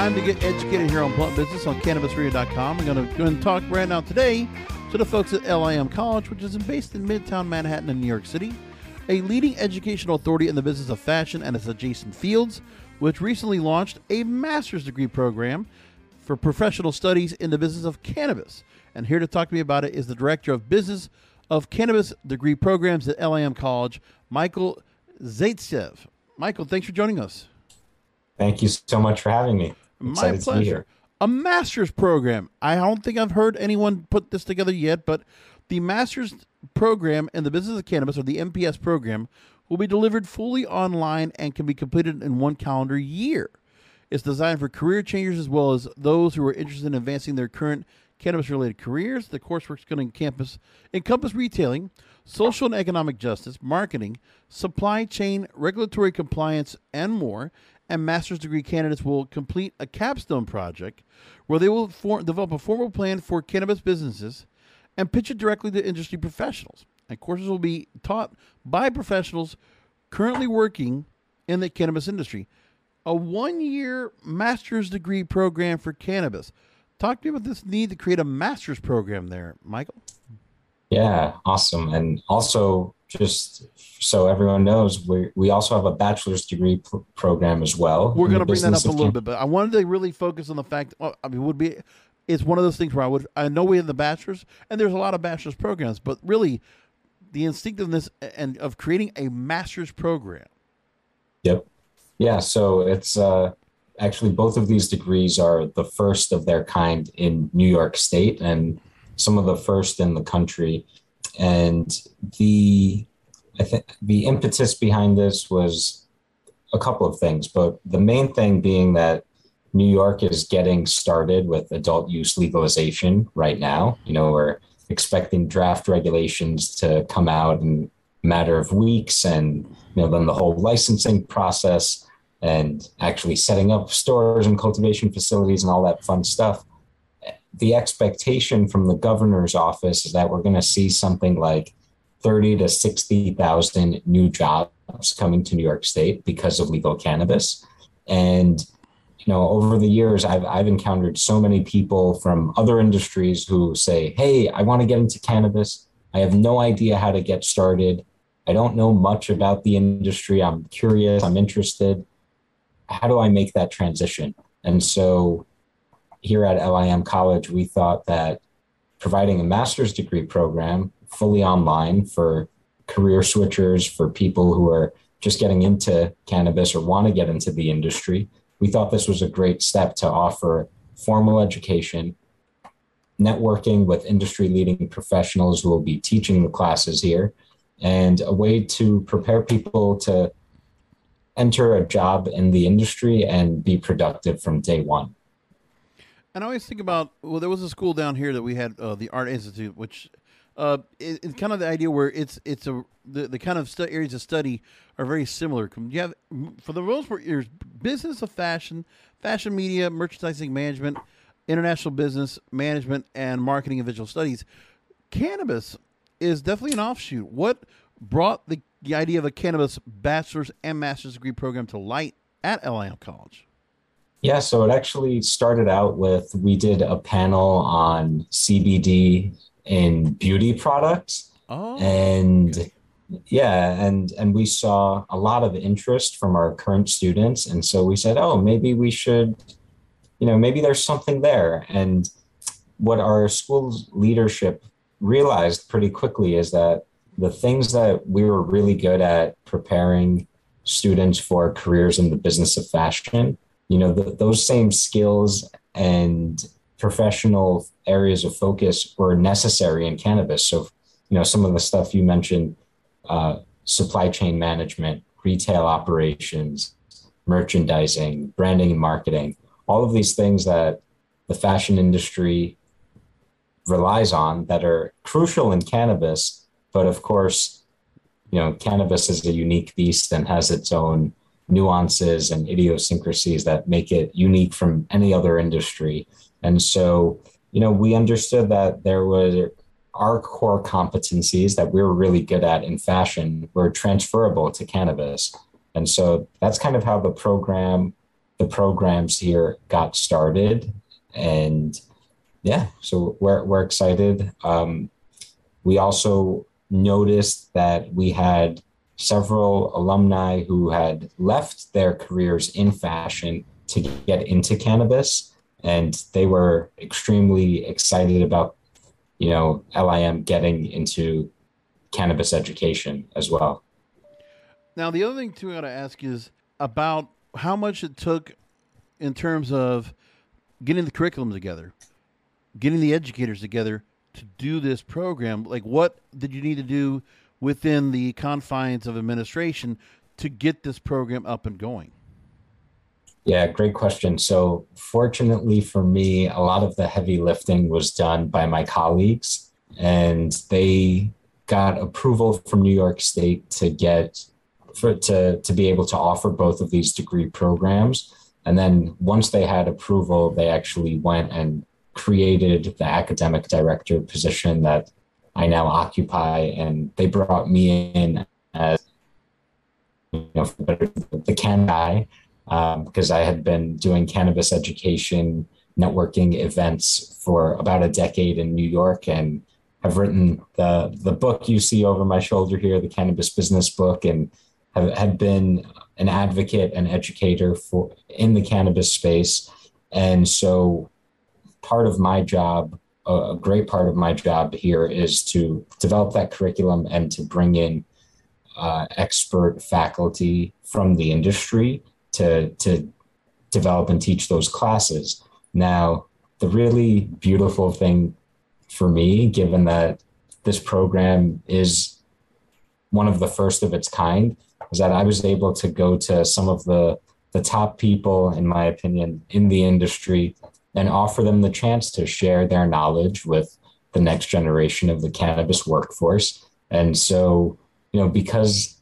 Time to get educated here on Blunt Business on CannabisRadio.com. We're going to go and talk right now today to the folks at LIM College, which is based in Midtown Manhattan in New York City, a leading educational authority in the business of fashion and its adjacent fields, which recently launched a master's degree program for professional studies in the business of cannabis. And here to talk to me about it is the director of business of cannabis degree programs at LIM College, Michael Zaytsev. Michael, thanks for joining us. Thank you so much for having me. My pleasure. To be here. A master's program. I don't think I've heard anyone put this together yet, but the master's program in the business of cannabis, or the MPS program, will be delivered fully online and can be completed in one calendar year. It's designed for career changers as well as those who are interested in advancing their current cannabis-related careers. The coursework is going to encompass retailing, social and economic justice, marketing, supply chain, regulatory compliance, and more. And master's degree candidates will complete a capstone project where they will develop a formal plan for cannabis businesses and pitch it directly to industry professionals. And courses will be taught by professionals currently working in the cannabis industry. A one-year master's degree program for cannabis. Talk to me about this need to create a master's program there, Michael. Yeah, awesome. And also, just so everyone knows, we also have a bachelor's degree program as well. We're going to bring that up a little bit, but I wanted to really focus on the fact, it's one of those things where I know we have the bachelor's, and there's a lot of bachelor's programs, but really the instinctiveness and of creating a master's program. Yep. Yeah, so it's... actually, both of these degrees are the first of their kind in New York State and some of the first in the country. And the impetus behind this was a couple of things, but the main thing being that New York is getting started with adult use legalization right now. You know, we're expecting draft regulations to come out in a matter of weeks, and you know, then the whole licensing process and actually setting up stores and cultivation facilities and all that fun stuff. The expectation from the governor's office is that we're going to see something like 30 to 60,000 new jobs coming to New York State because of legal cannabis. And, you know, over the years, I've encountered so many people from other industries who say, hey, I want to get into cannabis. I have no idea how to get started. I don't know much about the industry. I'm curious. I'm interested. How do I make that transition? And so here at LIM College, we thought that providing a master's degree program fully online for career switchers, for people who are just getting into cannabis or want to get into the industry, we thought this was a great step to offer formal education, networking with industry-leading professionals who will be teaching the classes here, and a way to prepare people to enter a job in the industry and be productive from day one. And I always think about, well, there was a school down here that we had, the Art Institute, which is kind of the idea where the kind of areas of study are very similar. You have, for the most part, there's business of fashion, fashion media, merchandising management, international business management, and marketing and visual studies. Cannabis is definitely an offshoot. What brought the idea of a cannabis bachelor's and master's degree program to light at LIM College? Yeah, so it actually started out with, we did a panel on CBD in beauty products. Oh, and okay. Yeah, and we saw a lot of interest from our current students. And so we said, oh, maybe we should, you know, maybe there's something there. And what our school's leadership realized pretty quickly is that the things that we were really good at preparing students for careers in the business of fashion, you know, those same skills and professional areas of focus were necessary in cannabis. So, you know, some of the stuff you mentioned, supply chain management, retail operations, merchandising, branding and marketing, all of these things that the fashion industry relies on that are crucial in cannabis. But of course, you know, cannabis is a unique beast and has its own nuances and idiosyncrasies that make it unique from any other industry. And so, you know, we understood that there were our core competencies that we were really good at in fashion were transferable to cannabis. And so that's kind of how the program the programs here got started. And yeah, so we're excited. We also noticed that we had several alumni who had left their careers in fashion to get into cannabis, and they were extremely excited about, you know, LIM getting into cannabis education as well. Now, the other thing too I got to ask is about how much it took in terms of getting the curriculum together, getting the educators together to do this program. Like, what did you need to do within the confines of administration to get this program up and going? Yeah, great question. So fortunately for me, a lot of the heavy lifting was done by my colleagues, and they got approval from New York State to be able to offer both of these degree programs. And then once they had approval, they actually went and created the academic director position that I now occupy, and they brought me in as, you know, the can guy, because I had been doing cannabis education, networking events for about a decade in New York, and I've written the book you see over my shoulder here, the Cannabis Business Book, and have been an advocate and educator in the cannabis space. And so part of my job, a great part of my job here, is to develop that curriculum and to bring in expert faculty from the industry to develop and teach those classes. Now, the really beautiful thing for me, given that this program is one of the first of its kind, is that I was able to go to some of the top people, in my opinion, in the industry and offer them the chance to share their knowledge with the next generation of the cannabis workforce. And so, you know, because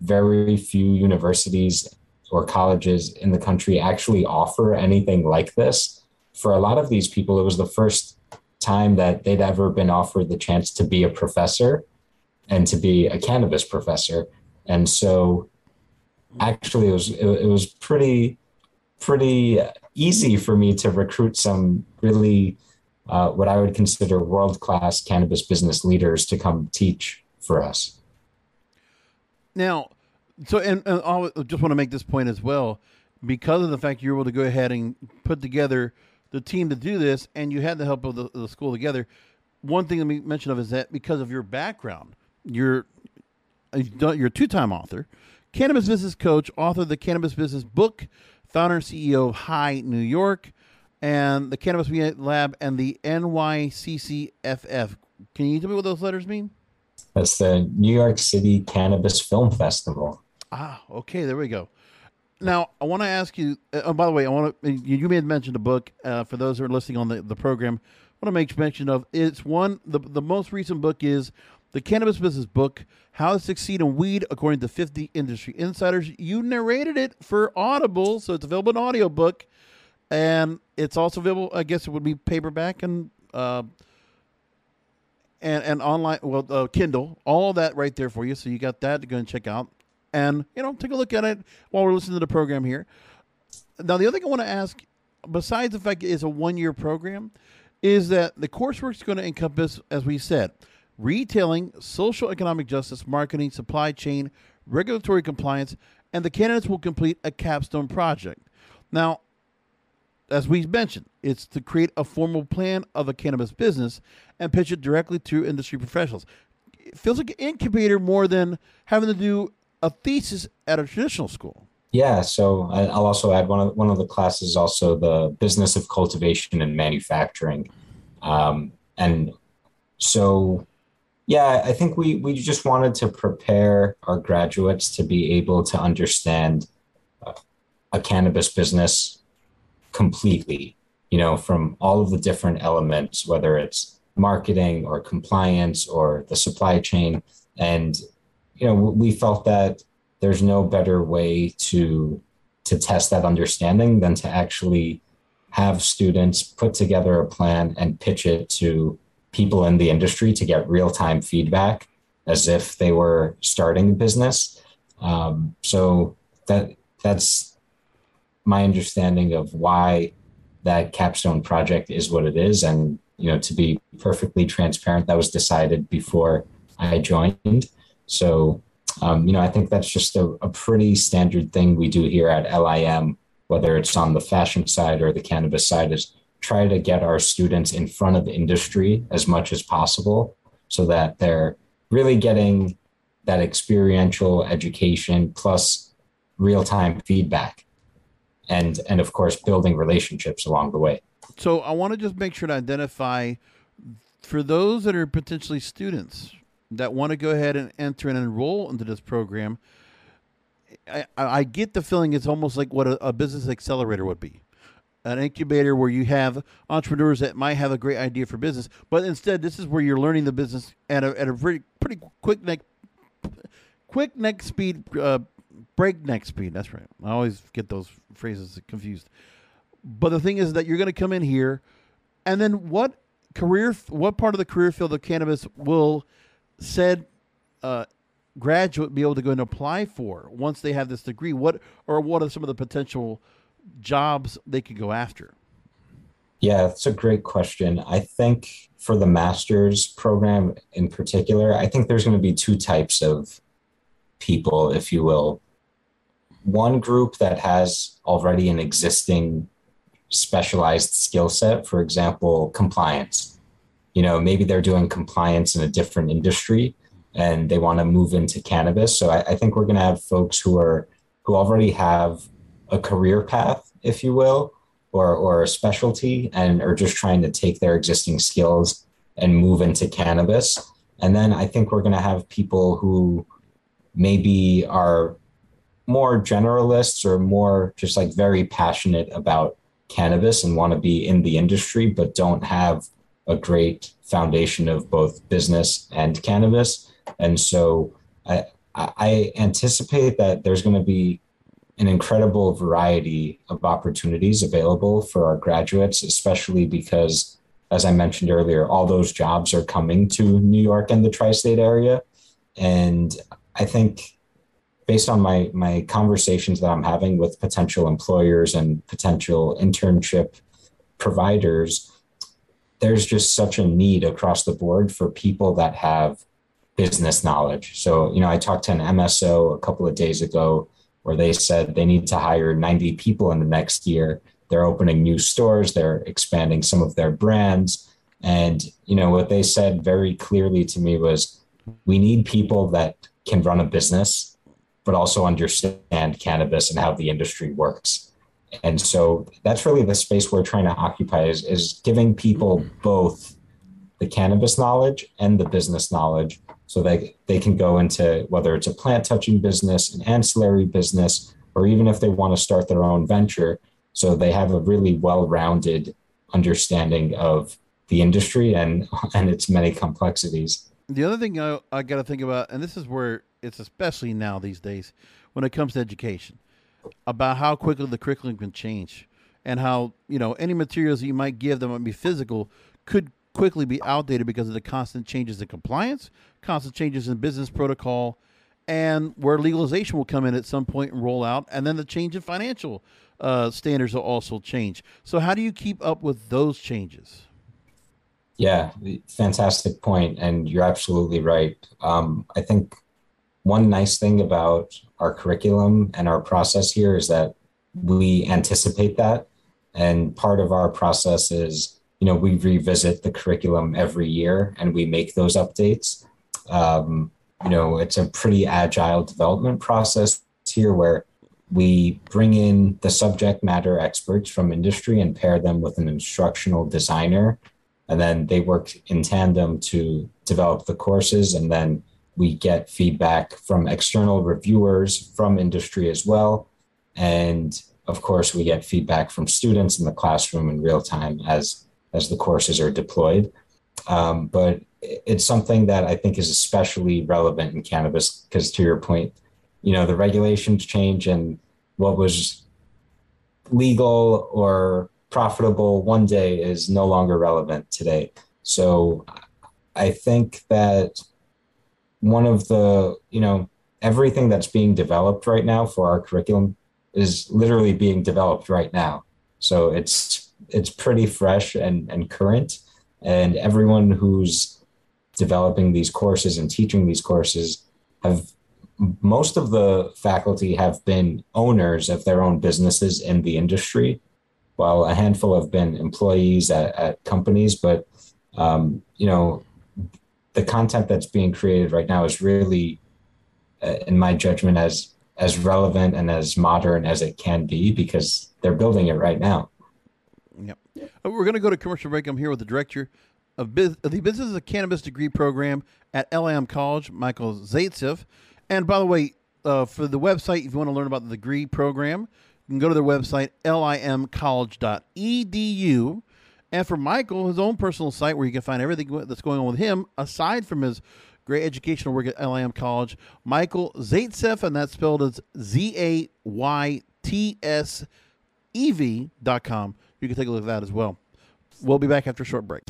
very few universities or colleges in the country actually offer anything like this, for a lot of these people, it was the first time that they'd ever been offered the chance to be a professor and to be a cannabis professor. And so actually it was pretty easy for me to recruit some really what I would consider world-class cannabis business leaders to come teach for us. Now, so, and I just want to make this point as well, because of the fact you were able to go ahead and put together the team to do this, and you had the help of the school together. One thing that we mentioned of is that because of your background, you're a two-time author, cannabis business coach, author of the Cannabis Business Book, founder and CEO of High New York, and the Cannabis Lab, and the NYCCFF. Can you tell me what those letters mean? That's the New York City Cannabis Film Festival. Ah, okay, there we go. Now, I want to ask you, by the way, you may have mentioned a book, for those who are listening on the program, I want to make mention of, it's the most recent book is The Cannabis Business Book, How to Succeed in Weed According to 50 Industry Insiders. You narrated it for Audible, so it's available in audiobook. And it's also available, I guess it would be paperback and online, well, Kindle, all that right there for you. So you got that to go and check out. And, you know, take a look at it while we're listening to the program here. Now, the other thing I want to ask, besides the fact it's a one-year program, is that the coursework is going to encompass, as we said, retailing, social economic justice, marketing, supply chain, regulatory compliance, and the candidates will complete a capstone project. Now, as we mentioned, it's to create a formal plan of a cannabis business and pitch it directly to industry professionals. It feels like an incubator more than having to do a thesis at a traditional school. Yeah, so I'll also add one of the classes, also the business of cultivation and manufacturing, and so. Yeah, I think we just wanted to prepare our graduates to be able to understand a cannabis business completely, you know, from all of the different elements, whether it's marketing or compliance or the supply chain. And, you know, we felt that there's no better way to test that understanding than to actually have students put together a plan and pitch it to people in the industry to get real-time feedback as if they were starting a business. So that's my understanding of why that capstone project is what it is. And, you know, to be perfectly transparent, that was decided before I joined. So, you know, I think that's just a pretty standard thing we do here at LIM, whether it's on the fashion side or the cannabis side, is try to get our students in front of industry as much as possible so that they're really getting that experiential education plus real-time feedback and of course, building relationships along the way. So I want to just make sure to identify for those that are potentially students that want to go ahead and enter and enroll into this program. I get the feeling it's almost like what a business accelerator would be. An incubator where you have entrepreneurs that might have a great idea for business, but instead this is where you're learning the business at a pretty breakneck speed. That's right. I always get those phrases confused. But the thing is that you're going to come in here, and then what part of the career field of cannabis will said graduate be able to go and apply for once they have this degree? What are some of the potential jobs they could go after? Yeah, that's a great question. I think for the master's program in particular, I think there's going to be two types of people, if you will. One group that has already an existing specialized skill set, for example, compliance. You know, maybe they're doing compliance in a different industry and they want to move into cannabis. So I think we're going to have folks who already have a career path, if you will, or a specialty, and are just trying to take their existing skills and move into cannabis. And then I think we're going to have people who maybe are more generalists or more just like very passionate about cannabis and want to be in the industry, but don't have a great foundation of both business and cannabis. And so I anticipate that there's going to be an incredible variety of opportunities available for our graduates, especially because, as I mentioned earlier, all those jobs are coming to New York and the tri-state area. And I think based on my conversations that I'm having with potential employers and potential internship providers, there's just such a need across the board for people that have business knowledge. So, you know, I talked to an MSO a couple of days ago where they said they need to hire 90 people in the next year. They're opening new stores, they're expanding some of their brands. And, you know, what they said very clearly to me was, we need people that can run a business, but also understand cannabis and how the industry works. And so that's really the space we're trying to occupy is giving people both the cannabis knowledge and the business knowledge, so they can go into whether it's a plant touching business, an ancillary business, or even if they want to start their own venture. So they have a really well-rounded understanding of the industry and its many complexities. The other thing I got to think about, and this is where it's especially now these days when it comes to education, about how quickly the curriculum can change and how, you know, any materials that you might give that might be physical could quickly be outdated because of the constant changes in compliance, constant changes in business protocol, and where legalization will come in at some point and roll out. And then the change in financial standards will also change. So how do you keep up with those changes? Yeah, fantastic point. And you're absolutely right. I think one nice thing about our curriculum and our process here is that we anticipate that. And part of our process is, you know, we revisit the curriculum every year and we make those updates. You know, it's a pretty agile development process here where we bring in the subject matter experts from industry and pair them with an instructional designer. And then they work in tandem to develop the courses. And then we get feedback from external reviewers from industry as well. And of course, we get feedback from students in the classroom in real time as the courses are deployed. But it's something that I think is especially relevant in cannabis because, to your point, you know, the regulations change and what was legal or profitable one day is no longer relevant today. So I think that everything that's being developed right now for our curriculum is literally being developed right now. So it's pretty fresh and current. And everyone who's developing these courses and teaching these courses have, most of the faculty have been owners of their own businesses in the industry, while a handful have been employees at companies. But, you know, the content that's being created right now is really, in my judgment, as relevant and as modern as it can be, because they're building it right now. Yep. We're going to go to commercial break. I'm here with the director of the Business of Cannabis Degree Program at LIM College, Michael Zaytsev. And by the way, for the website, if you want to learn about the degree program, you can go to their website, limcollege.edu. And for Michael, his own personal site where you can find everything that's going on with him, aside from his great educational work at LIM College, Michael Zaytsev, and that's spelled as ZAYTSEV.com. You can take a look at that as well. We'll be back after a short break.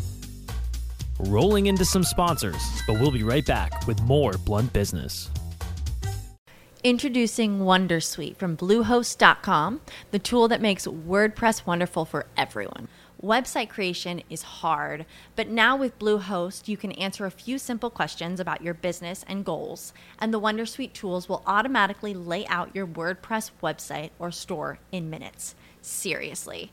Rolling into some sponsors, but we'll be right back with more Blunt Business. Introducing WonderSuite from Bluehost.com, the tool that makes WordPress wonderful for everyone. Website creation is hard, but now with Bluehost, you can answer a few simple questions about your business and goals, and the WonderSuite tools will automatically lay out your WordPress website or store in minutes. Seriously.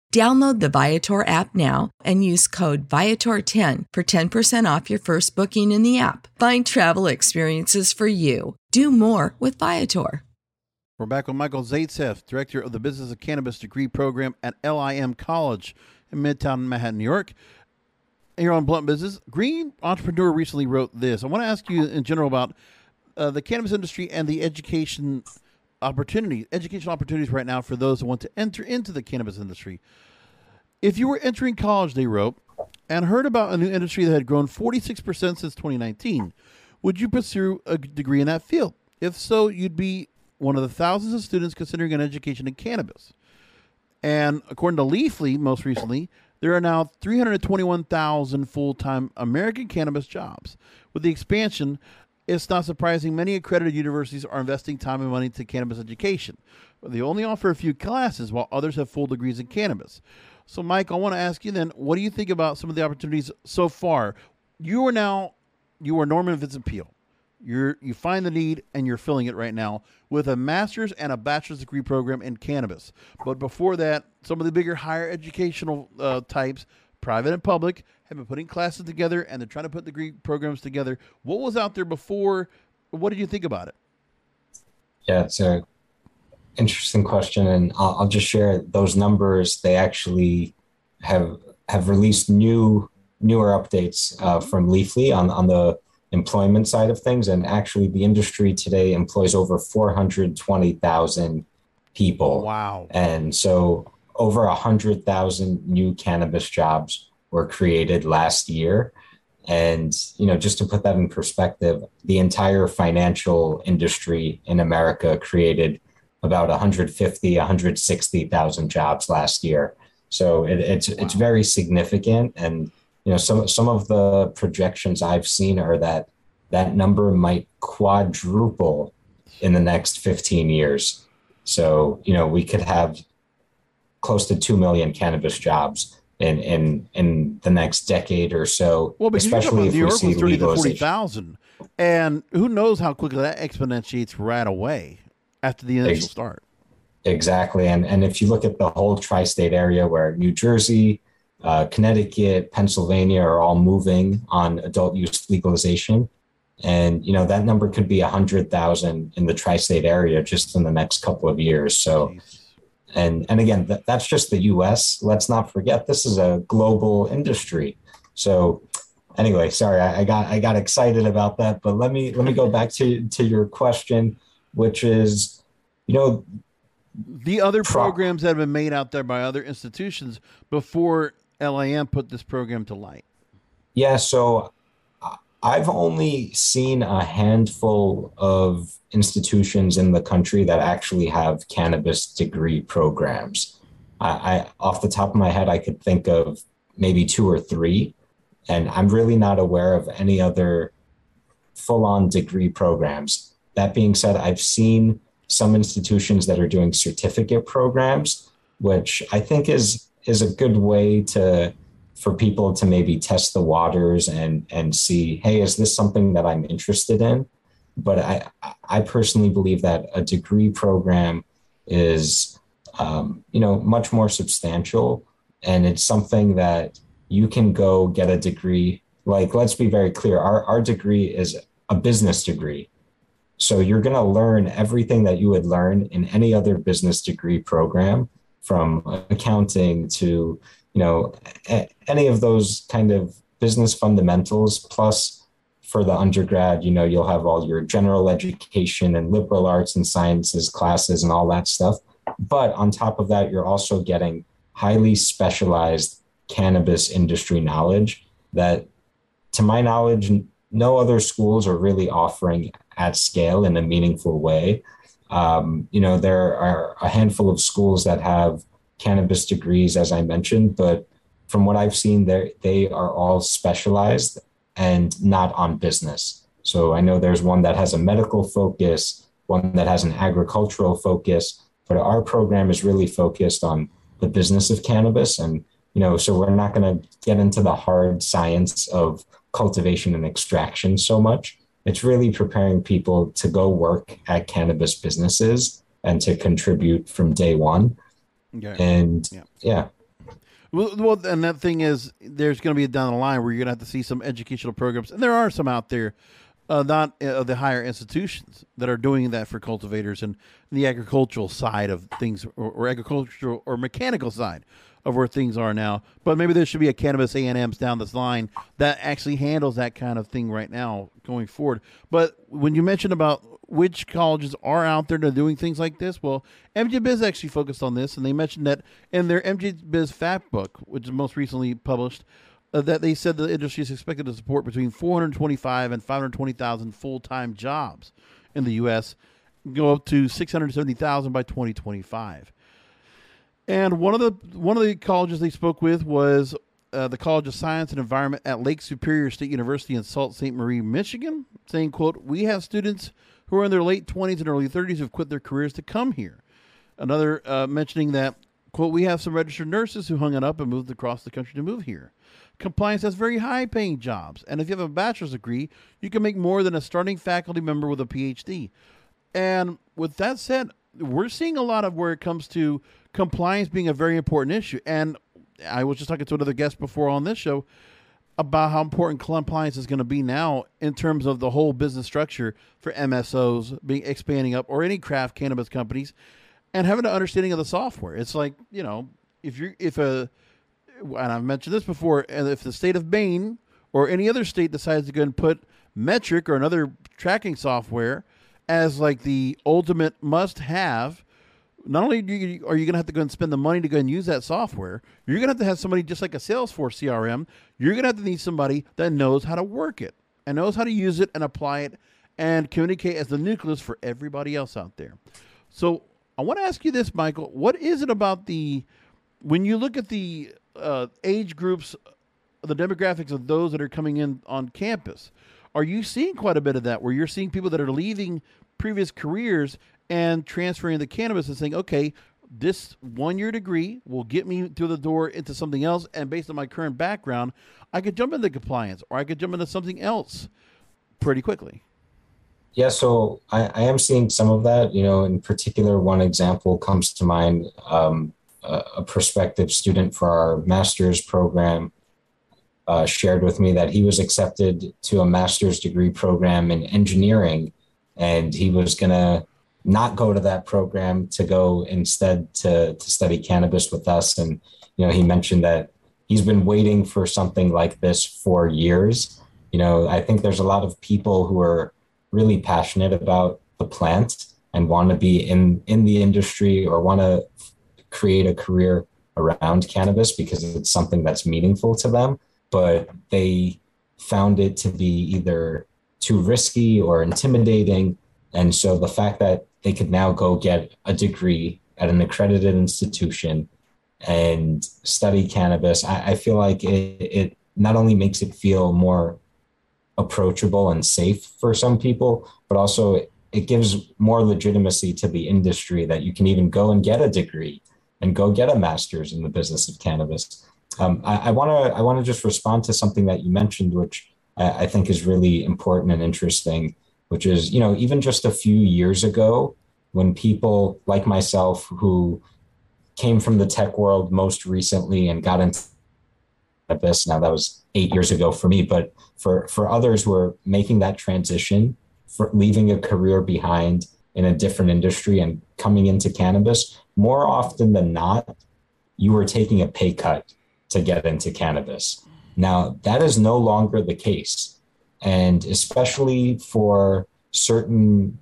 Download the Viator app now and use code Viator10 for 10% off your first booking in the app. Find travel experiences for you. Do more with Viator. We're back with Michael Zaytsev, Director of the Business of Cannabis Degree Program at LIM College in Midtown Manhattan, New York. Here on Blunt Business, Green Entrepreneur recently wrote this. I want to ask you in general about the cannabis industry and the educational opportunities right now for those who want to enter into the cannabis industry. If you were entering college, they wrote, and heard about a new industry that had grown 46% since 2019, would you pursue a degree in that field? If so, you'd be one of the thousands of students considering an education in cannabis. And according to Leafly, most recently, there are now 321,000 full-time American cannabis jobs. With the expansion, it's not surprising many accredited universities are investing time and money to cannabis education. They only offer a few classes while others have full degrees in cannabis. So, Mike, I want to ask you then, what do you think about some of the opportunities so far? You are Norman Vincent Peale. You find the need and you're filling it right now with a master's and a bachelor's degree program in cannabis. But before that, some of the bigger higher educational types, private and public, have been putting classes together, and they're trying to put degree programs together. What was out there before? What did you think about it? Yeah, it's an interesting question, and I'll just share those numbers. They actually have released newer updates from Leafly on the employment side of things, and actually the industry today employs over 420,000 people. Wow. And so over 100,000 new cannabis jobs were created last year. And, you know, just to put that in perspective, the entire financial industry in America created about 160,000 jobs last year. So it's very significant. And, you know, some of the projections I've seen are that that number might quadruple in the next 15 years. So, you know, we could have close to 2 million cannabis jobs in the next decade or so. Well, but especially if we see 30 to 40,000, and who knows how quickly that exponentiates right away after the initial start. Exactly. And if you look at the whole tri-state area where New Jersey, Connecticut, Pennsylvania are all moving on adult use legalization. And, you know, that number could be 100,000 in the tri-state area just in the next couple of years. So, and again, that's just the U.S. Let's not forget, this is a global industry. So anyway, sorry, I got excited about that, but let me go back to your question, which is, you know, the other programs that have been made out there by other institutions before LIM put this program to light. Yeah. So I've only seen a handful of institutions in the country that actually have cannabis degree programs. I off the top of my head, I could think of maybe 2 or 3, and I'm really not aware of any other full-on degree programs. That being said, I've seen some institutions that are doing certificate programs, which I think is a good way for people to maybe test the waters and see, hey, is this something that I'm interested in? But I personally believe that a degree program is, you know, much more substantial, and it's something that you can go get a degree. Like, let's be very clear, our degree is a business degree. So you're going to learn everything that you would learn in any other business degree program, from accounting to, you know, any of those kind of business fundamentals. Plus, for the undergrad, you know, you'll have all your general education and liberal arts and sciences classes and all that stuff. But on top of that, you're also getting highly specialized cannabis industry knowledge that, to my knowledge, no other schools are really offering at scale in a meaningful way. You know, there are a handful of schools that have cannabis degrees, as I mentioned, but from what I've seen, they are all specialized and not on business. So I know there's one that has a medical focus, one that has an agricultural focus, but our program is really focused on the business of cannabis. And, you know, so we're not going to get into the hard science of cultivation and extraction so much. It's really preparing people to go work at cannabis businesses and to contribute from day one. Okay. And yeah. Well, and that thing is, there's going to be down the line where you're going to have to see some educational programs. And there are some out there, not the higher institutions, that are doing that for cultivators and the agricultural side of things, or agricultural or mechanical side of where things are now. But maybe there should be a cannabis A&Ms down this line that actually handles that kind of thing right now going forward. But when you mentioned about which colleges are out there that are doing things like this, well, MJBiz actually focused on this, and they mentioned that in their MJBiz Fact Book, which is most recently published, that they said the industry is expected to support between 425 and 520,000 full-time jobs in the U.S., go up to 670,000 by 2025. And one of the colleges they spoke with was the College of Science and Environment at Lake Superior State University in Sault Ste. Marie, Michigan, saying, quote, "We have students who are in their late 20s and early 30s who have quit their careers to come here." Another mentioning that, quote, "We have some registered nurses who hung it up and moved across the country to move here. Compliance has very high-paying jobs, and if you have a bachelor's degree, you can make more than a starting faculty member with a PhD." And with that said, we're seeing a lot of where it comes to compliance being a very important issue. And I was just talking to another guest before on this show about how important compliance is going to be now in terms of the whole business structure for MSOs being expanding up, or any craft cannabis companies, and having an understanding of the software. It's like, you know, and I've mentioned this before, and if the state of Maine or any other state decides to go and put Metrc or another tracking software as like the ultimate must have, not only are you going to have to go and spend the money to go and use that software, you're going to have somebody, just like a Salesforce CRM, you're going to have to need somebody that knows how to work it and knows how to use it and apply it and communicate as the nucleus for everybody else out there. So I want to ask you this, Michael, what is it about the When you look at the age groups, the demographics of those that are coming in on campus, are you seeing quite a bit of that where you're seeing people that are leaving previous careers and transferring to cannabis and saying, okay, this one-year degree will get me through the door into something else, and based on my current background, I could jump into compliance or I could jump into something else pretty quickly? Yeah, so I am seeing some of that. You know, in particular, one example comes to mind, a prospective student for our master's program shared with me that he was accepted to a master's degree program in engineering, and he was going to not go to that program to go instead to study cannabis with us. And, you know, he mentioned that he's been waiting for something like this for years. You know, I think there's a lot of people who are really passionate about the plant and want to be in the industry or want to create a career around cannabis because it's something that's meaningful to them, but they found it to be either too risky or intimidating. And so the fact that they could now go get a degree at an accredited institution and study cannabis, I feel like it not only makes it feel more approachable and safe for some people, but also it gives more legitimacy to the industry that you can even go and get a degree and go get a master's in the business of cannabis. I want to just respond to something that you mentioned, which I think is really important and interesting, which is, you know, even just a few years ago, when people like myself who came from the tech world most recently and got into cannabis, now that was 8 years ago for me, but for others who are making that transition, for leaving a career behind in a different industry and coming into cannabis, more often than not, you were taking a pay cut to get into cannabis. Now, that is no longer the case. And especially for certain,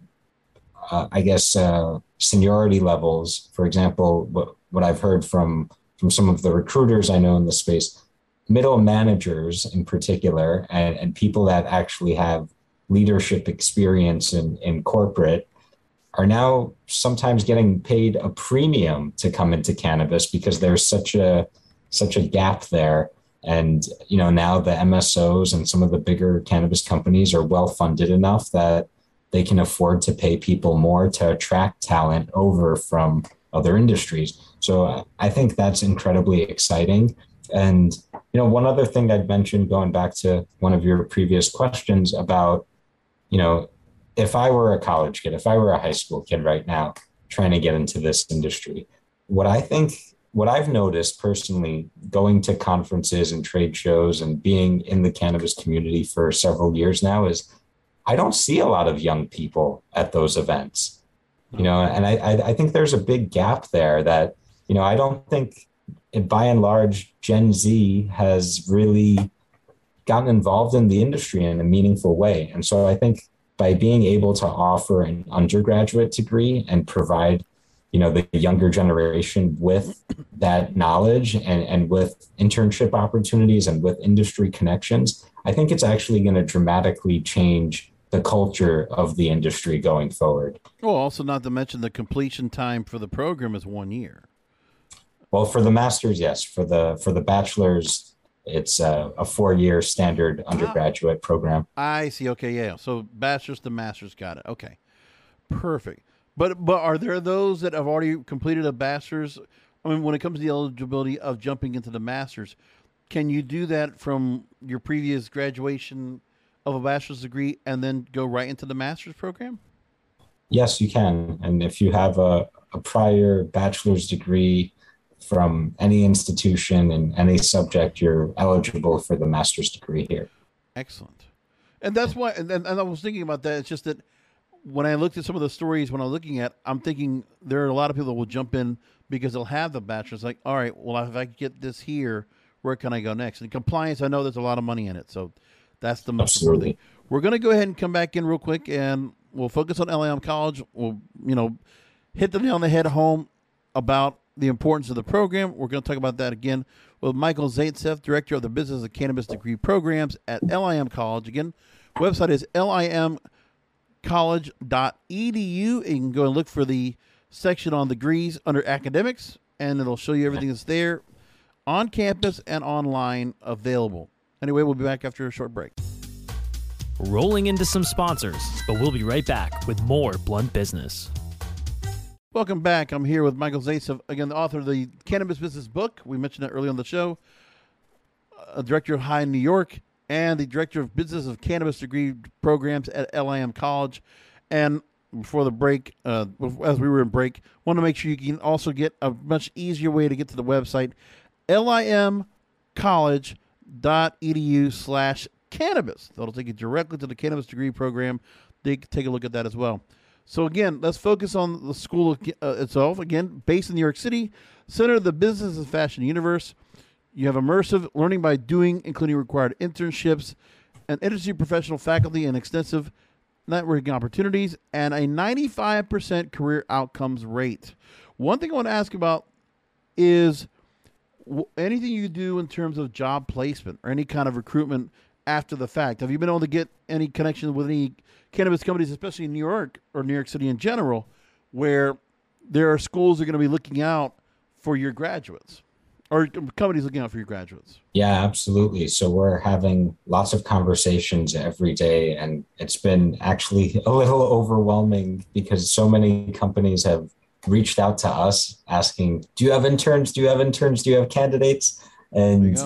seniority levels, for example, what I've heard from some of the recruiters I know in the space, middle managers in particular, and people that actually have leadership experience in corporate are now sometimes getting paid a premium to come into cannabis because there's such a gap there. And, you know, now the MSOs and some of the bigger cannabis companies are well funded enough that they can afford to pay people more to attract talent over from other industries. So I think that's incredibly exciting. And, you know, one other thing I'd mentioned, going back to one of your previous questions about, you know, if I were a college kid, if I were a high school kid right now trying to get into this industry, what I've noticed personally, going to conferences and trade shows and being in the cannabis community for several years now, is I don't see a lot of young people at those events, you know, and I think there's a big gap there that, you know, I don't think by and large, Gen Z has really gotten involved in the industry in a meaningful way. And so I think by being able to offer an undergraduate degree and provide, you know, the younger generation with that knowledge and with internship opportunities and with industry connections, I think it's actually going to dramatically change the culture of the industry going forward. Well, also not to mention the completion time for the program is 1 year. Well, for the master's, yes. For the bachelor's, it's a 4-year standard undergraduate program. I see. Okay, yeah. So bachelor's to master's, got it. Okay, perfect. But are there those that have already completed a bachelor's? I mean, when it comes to the eligibility of jumping into the master's, can you do that from your previous graduation of a bachelor's degree and then go right into the master's program? Yes, you can. And if you have a prior bachelor's degree from any institution in any subject, you're eligible for the master's degree here. Excellent. And that's why, and I was thinking about that, it's just that when I looked at some of the stories when I'm looking at, I'm thinking there are a lot of people that will jump in because they'll have the bachelor's, like, all right, well, if I get this here, where can I go next? And compliance, I know there's a lot of money in it. So that's the most important thing. We're going to go ahead and come back in real quick and we'll focus on LIM College. We'll, you know, hit the nail on the head home about the importance of the program. We're going to talk about that again with Michael Zaytsev, Director of the Business of Cannabis Degree Programs at LIM College. Again, website is LIMCollege.edu. You can go and look for the section on degrees under academics, and it'll show you everything that's there on campus and online available. Anyway, we'll be back after a short break. Rolling into some sponsors, but we'll be right back with more Blunt Business. Welcome back. I'm here with Michael Zaytsev, again, the author of the Cannabis Business book. We mentioned that earlier on the show. Director of High in New York and the Director of Business of Cannabis Degree Programs at LIM College. And before the break, as we were in break, want to make sure you can also get a much easier way to get to the website, limcollege.edu/cannabis. That'll take you directly to the Cannabis Degree Program. They can take a look at that as well. So again, let's focus on the school itself. Again, based in New York City, center of the business and fashion universe. You have immersive learning by doing, including required internships, an industry professional faculty, and extensive networking opportunities, and a 95% career outcomes rate. One thing I want to ask about is anything you do in terms of job placement or any kind of recruitment after the fact. Have you been able to get any connection with any cannabis companies, especially in New York or New York City in general, where there are schools that are going to be looking out for your graduates or companies looking out for your graduates? Yeah, absolutely. So we're having lots of conversations every day, and it's been actually a little overwhelming because so many companies have reached out to us asking, do you have interns? Do you have interns? Do you have candidates? And,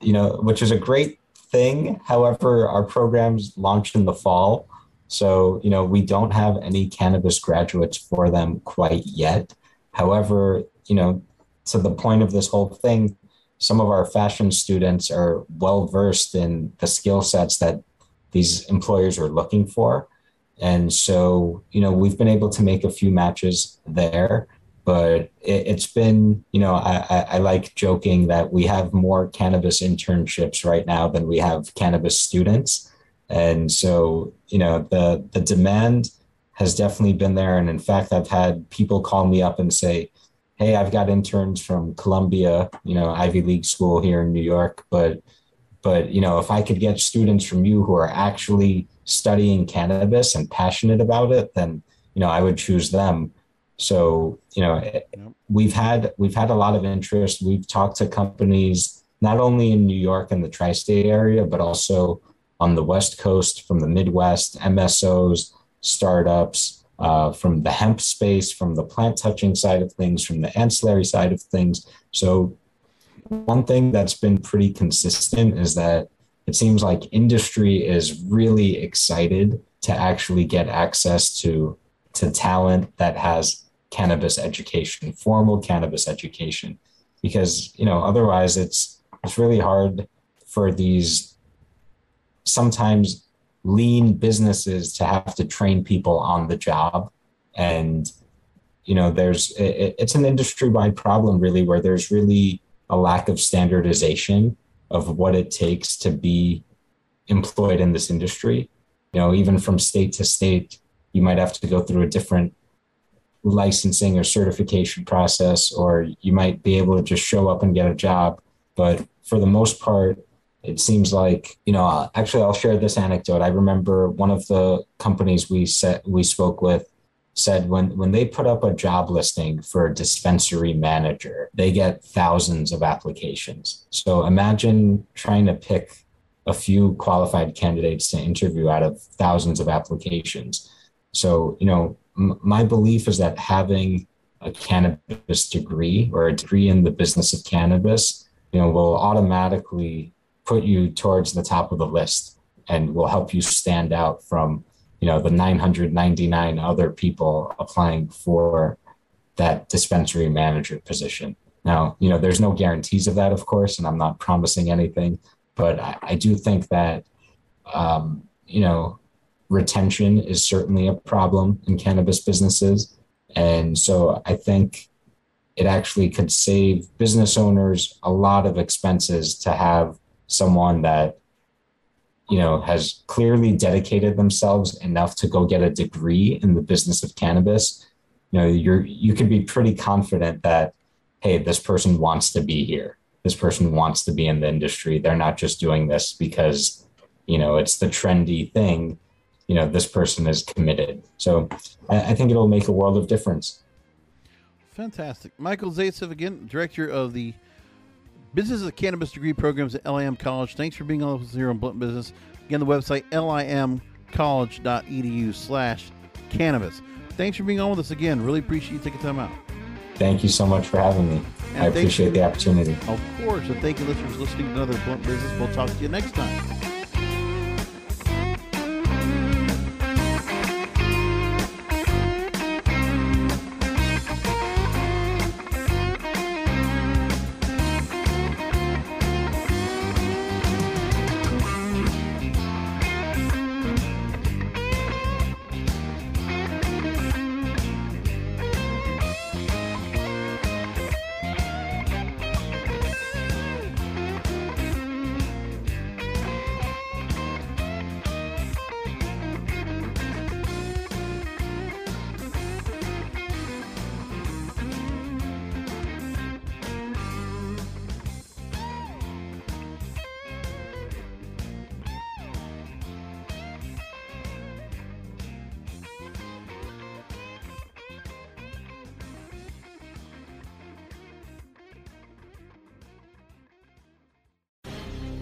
you know, which is a great thing. However, our programs launched in the fall. So, you know, we don't have any cannabis graduates for them quite yet. However, you know, to the point of this whole thing, some of our fashion students are well-versed in the skill sets that these employers are looking for. And so, you know, we've been able to make a few matches there, but it's been, you know, I like joking that we have more cannabis internships right now than we have cannabis students. And so, you know, the demand has definitely been there. And in fact, I've had people call me up and say, hey, I've got interns from Columbia, you know, Ivy League school here in New York. But, you know, if I could get students from you who are actually studying cannabis and passionate about it, then, you know, I would choose them. So, you know, we've had a lot of interest. We've talked to companies, not only in New York and the tri-state area, but also on the West Coast, from the Midwest, MSOs, startups, from the hemp space, from the plant touching side of things, from the ancillary side of things. So one thing that's been pretty consistent is that it seems like industry is really excited to actually get access to talent that has cannabis education, formal cannabis education, because, you know, otherwise it's really hard for these sometimes lean businesses to have to train people on the job. And, you know, it's an industry-wide problem really, where there's really a lack of standardization of what it takes to be employed in this industry. You know, even from state to state, you might have to go through a different licensing or certification process, or you might be able to just show up and get a job. But for the most part, it seems like, you know, actually, I'll share this anecdote. I remember one of the companies we spoke with said when they put up a job listing for a dispensary manager, they get thousands of applications. So imagine trying to pick a few qualified candidates to interview out of thousands of applications. So, you know, my belief is that having a cannabis degree or a degree in the business of cannabis, you know, will automatically put you towards the top of the list and will help you stand out from, you know, the 999 other people applying for that dispensary manager position. Now, you know, there's no guarantees of that, of course, and I'm not promising anything, but I do think that, you know, retention is certainly a problem in cannabis businesses. And so I think it actually could save business owners a lot of expenses to have someone that, you know, has clearly dedicated themselves enough to go get a degree in the business of cannabis. You know, you can be pretty confident that, hey, this person wants to be here. This person wants to be in the industry. They're not just doing this because, you know, it's the trendy thing. You know, this person is committed. So I think it'll make a world of difference. Fantastic. Michael Zaytsev again, director of the Business of Cannabis Degree Programs at LIM College. Thanks for being on here on Blunt Business. Again, the website, limcollege.edu/cannabis. Thanks for being on with us again. Really appreciate you taking time out. Thank you so much for having me. And I appreciate the opportunity. Of course. And thank you, listeners, listening to another Blunt Business. We'll talk to you next time.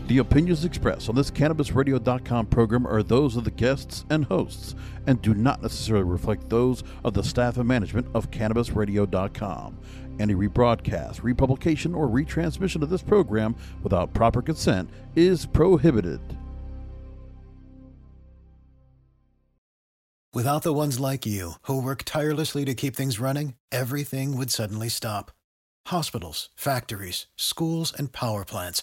The opinions expressed on this CannabisRadio.com program are those of the guests and hosts and do not necessarily reflect those of the staff and management of CannabisRadio.com. Any rebroadcast, republication, or retransmission of this program without proper consent is prohibited. Without the ones like you who work tirelessly to keep things running, everything would suddenly stop. Hospitals, factories, schools, and power plants.